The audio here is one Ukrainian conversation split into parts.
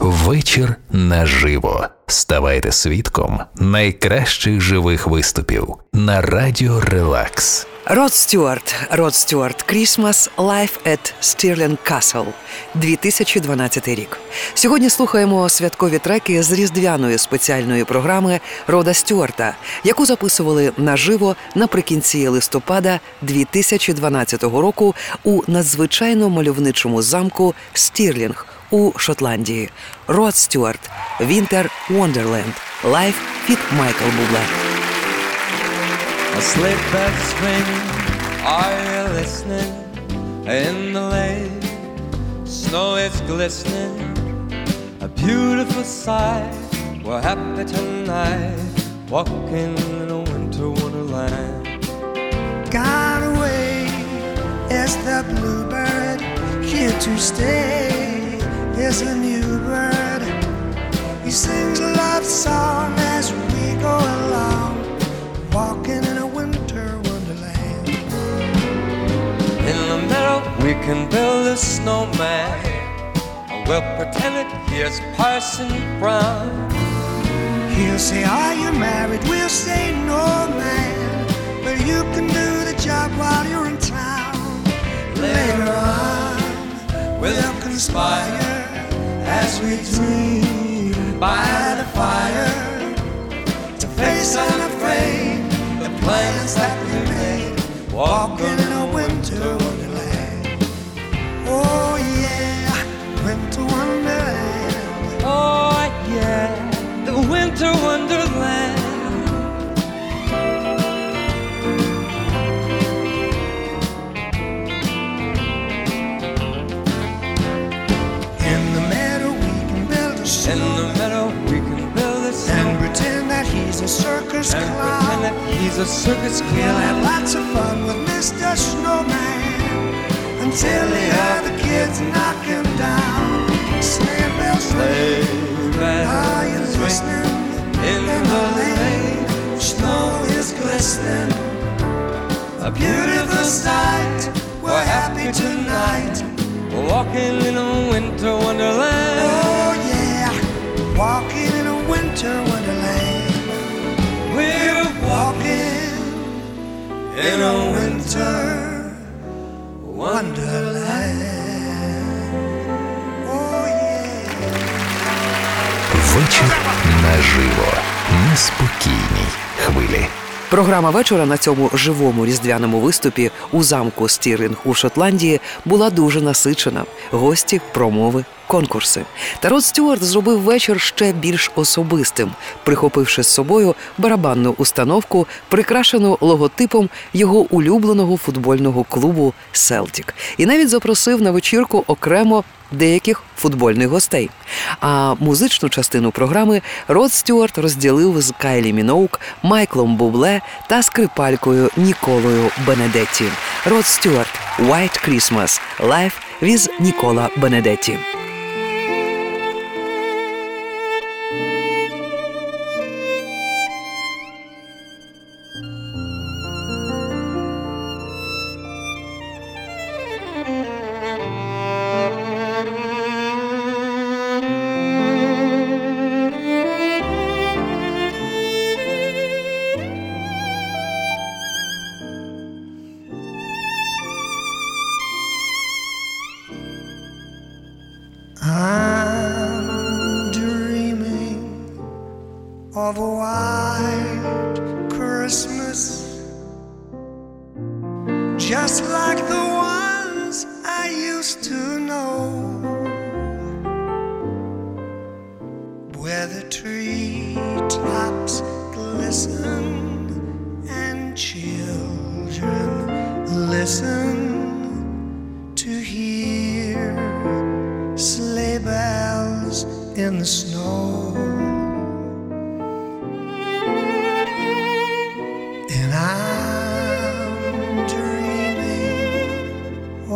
Вечір наживо. Ставайте свідком найкращих живих виступів на Радіо Релакс. Род Стюарт. Christmas Live at Stirling Castle. 2012 рік. Сьогодні слухаємо святкові треки з різдвяної спеціальної програми Рода Стюарта, яку записували наживо наприкінці листопада 2012 року у надзвичайно мальовничому замку Стірлінг у Шотландії. Род Стюарт, Winter Wonderland, лайв від Майкл Бубле. Asleep at spring, are you listening? In the lane, snow is glistening. A beautiful sight, we're happy tonight, walking in a winter wonderland. Got away, is the bluebird here to stay? There's a new bird, he sings a love song as we go along, walking in a winter wonderland. In the meadow we can build a snowman, we'll pretend it, here's Parson Brown. He'll say, are you married? We'll say, no man, but you can do the job while you're in town. Later on, we'll conspire as we dream by the fire, to face unafraid the plans that we made, walking in a winter wonderland. Oh yeah, winter wonderland. Oh yeah, the winter wonderland. In the meadow we can build a snowman, and pretend that he's a circus clown, and pretend that he's a circus clown. We'll have lots of fun with Mr. Snowman, until the other kids knock him down. Sleigh bells ring, are you listening? In the lane, snow is glistening. A beautiful sight, we're happy tonight, walking in a winter wonderland. Oh yeah, walking in a winter wonderland. We're walking in a winter wonderland. Oh yeah. Вечір наживо на спокійній хвилі. Програма вечора на цьому живому різдвяному виступі у замку Стірлінг у Шотландії була дуже насичена. Гості, промови, конкурси. Та Род Стюарт зробив вечір ще більш особистим, прихопивши з собою барабанну установку, прикрашену логотипом його улюбленого футбольного клубу «Селтік». І навіть запросив на вечірку окремо деяких футбольних гостей. А музичну частину програми Род Стюарт розділив з Кайлі Міноуг, Майклом Бубле та скрипалькою Ніколою Бенедетті. Род Стюарт, «White Christmas» live with Nicola Benedetti. Of a white Christmas, just like the ones I used to know, where the treetops glisten and children listen to hear sleigh bells in the snow.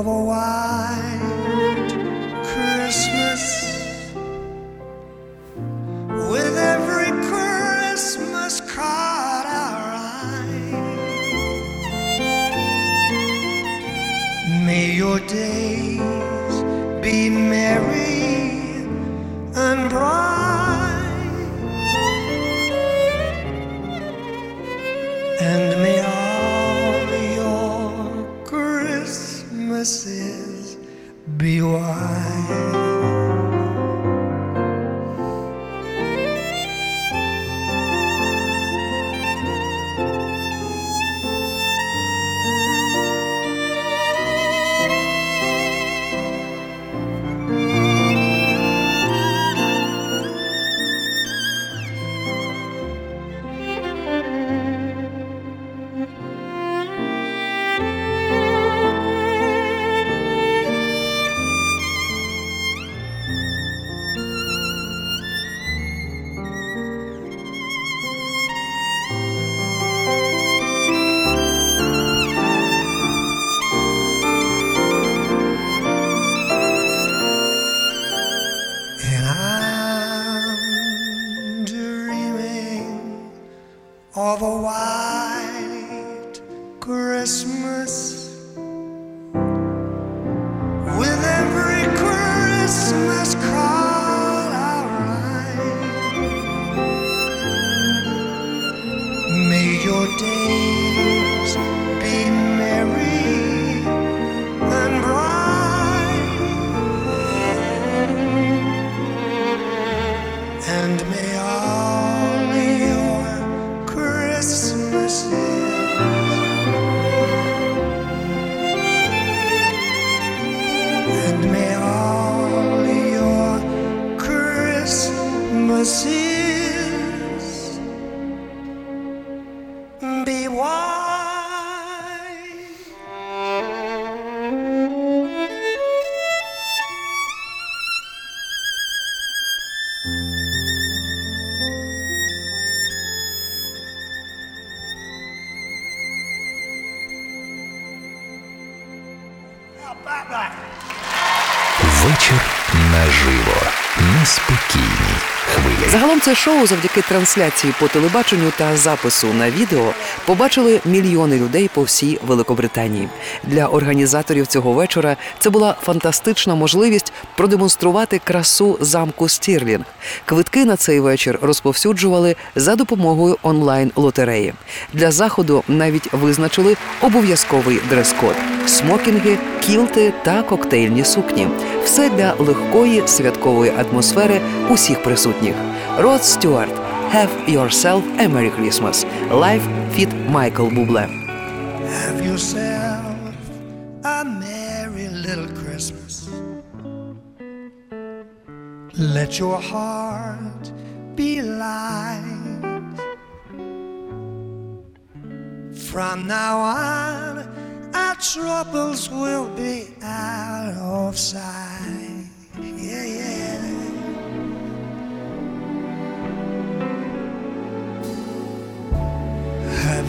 Of a white Christmas, with every Christmas card I write, may your days be merry. of a white Christmas. With every Christmas card I write, may your days be merry and bright, and may all your Christmases is be wise. Вечір наживо, неспокійний. Загалом це шоу завдяки трансляції по телебаченню та запису на відео побачили мільйони людей по всій Великобританії. Для організаторів цього вечора це була фантастична можливість продемонструвати красу замку Стірлінг. Квитки на цей вечір розповсюджували за допомогою онлайн-лотереї. Для заходу навіть визначили обов'язковий дрес-код – смокінги, кілти та коктейльні сукні. Все для легкої святкової атмосфери усіх присутніх. Род Стюарт, Have Yourself a Merry Christmas. Live feat. Michael Bublé. Have yourself a merry little Christmas. Let your heart be light. From now on, our troubles will be out of sight. Yeah, yeah. Have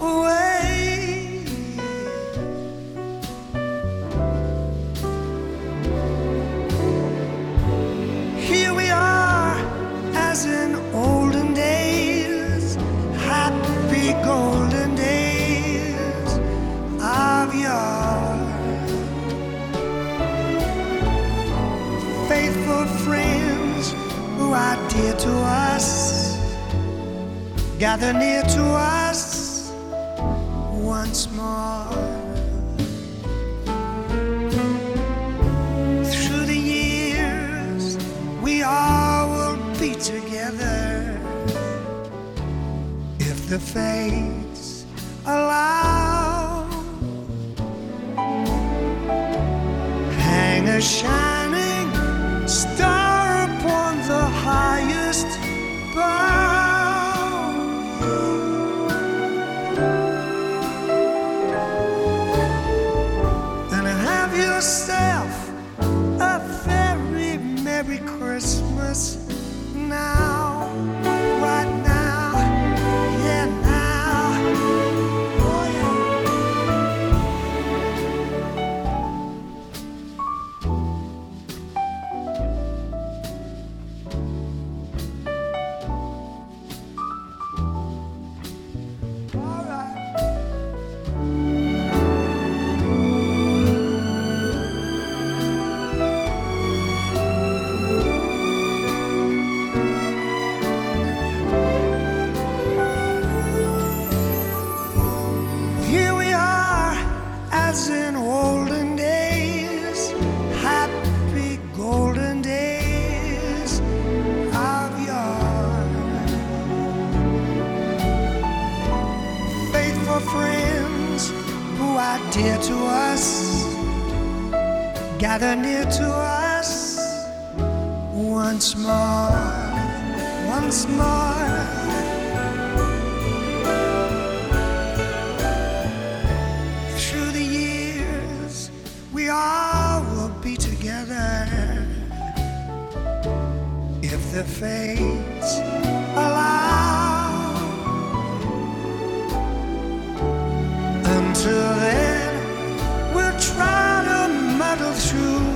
away. Here we are, as in olden days, happy golden days of yore. Faithful friends who are dear to us gather near to us once more. Through the years, we all will be together if the fates allow. Hang a shining star upon the highest bough. Yourself a very merry Christmas now, right now, yeah now, oh yeah. All right. Dear to us, gather near to us once more, once more. Through the years, we all will be together if the fates allow. Until then, we'll try to muddle through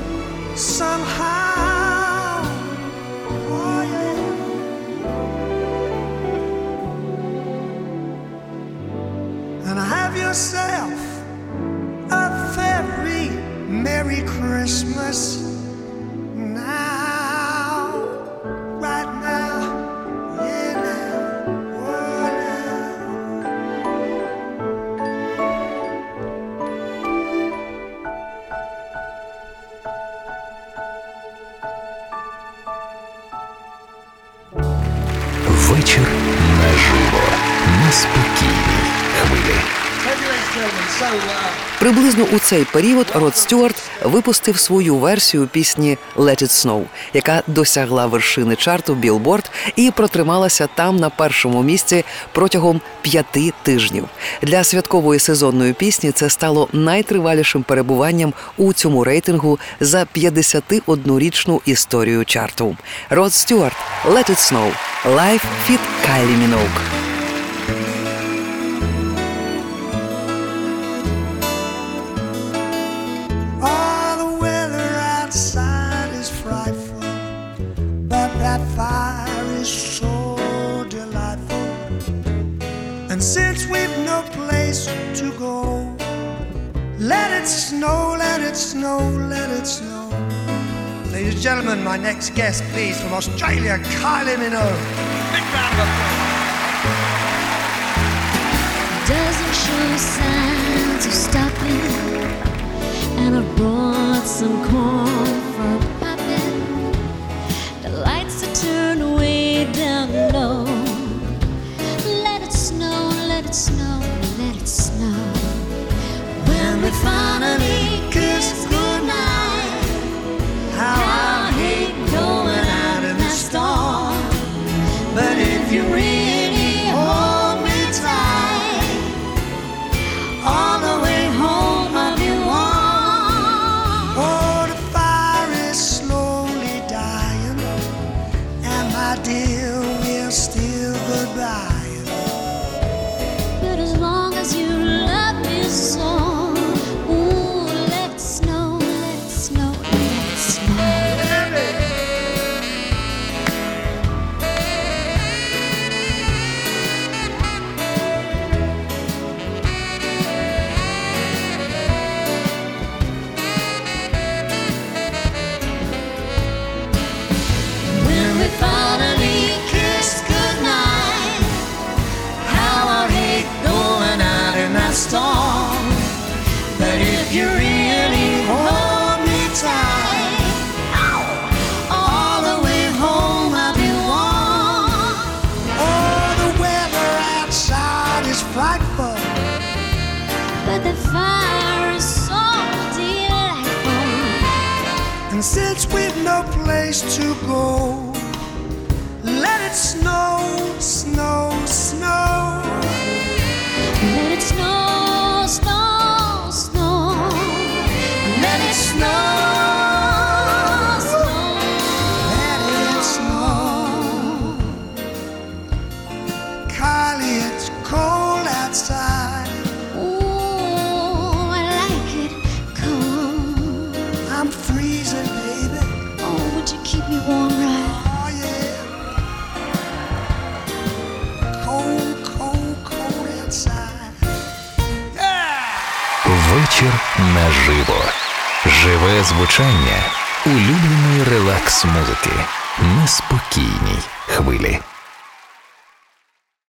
somehow. Oh, yeah. And have yourself a very Merry Christmas. Приблизно у цей період Род Стюарт випустив свою версію пісні «Let It Snow», яка досягла вершини чарту «Білборд» і протрималася там на першому місці протягом 5 тижнів. Для святкової сезонної пісні це стало найтривалішим перебуванням у цьому рейтингу за 51-річну історію чарту. Род Стюарт «Let It Snow» лайв від Кайлі Міноуг. Since we've no place to go, let it snow, let it snow, let it snow. Ladies and gentlemen, my next guest, please, from Australia, Kyllie Minogue. Big round of applause. Doesn't show signs of stopping, and I brought some corn for popping. The lights are turned way down low. Let it snow, let it snow. When we finally kiss goodnight, how I hate going out in the storm. But if you really hold me tight, all the way home I'll be warm. Oh, the fire is slowly dying, and my dear, we're still goodbye. And since we've no place to go, let it snow, snow, snow. Let it snow, snow, snow. Let it snow, snow. Let it snow. Kylie, it's cold outside. Oh, I like it cold. I'm freezing, baby. Oh, would you keep me warm, right? Oh, yeah. Cold, cold, cold outside. Yeah! Вечір наживо. Живе звучання улюбленої релакс-музики на спокійній хвилі.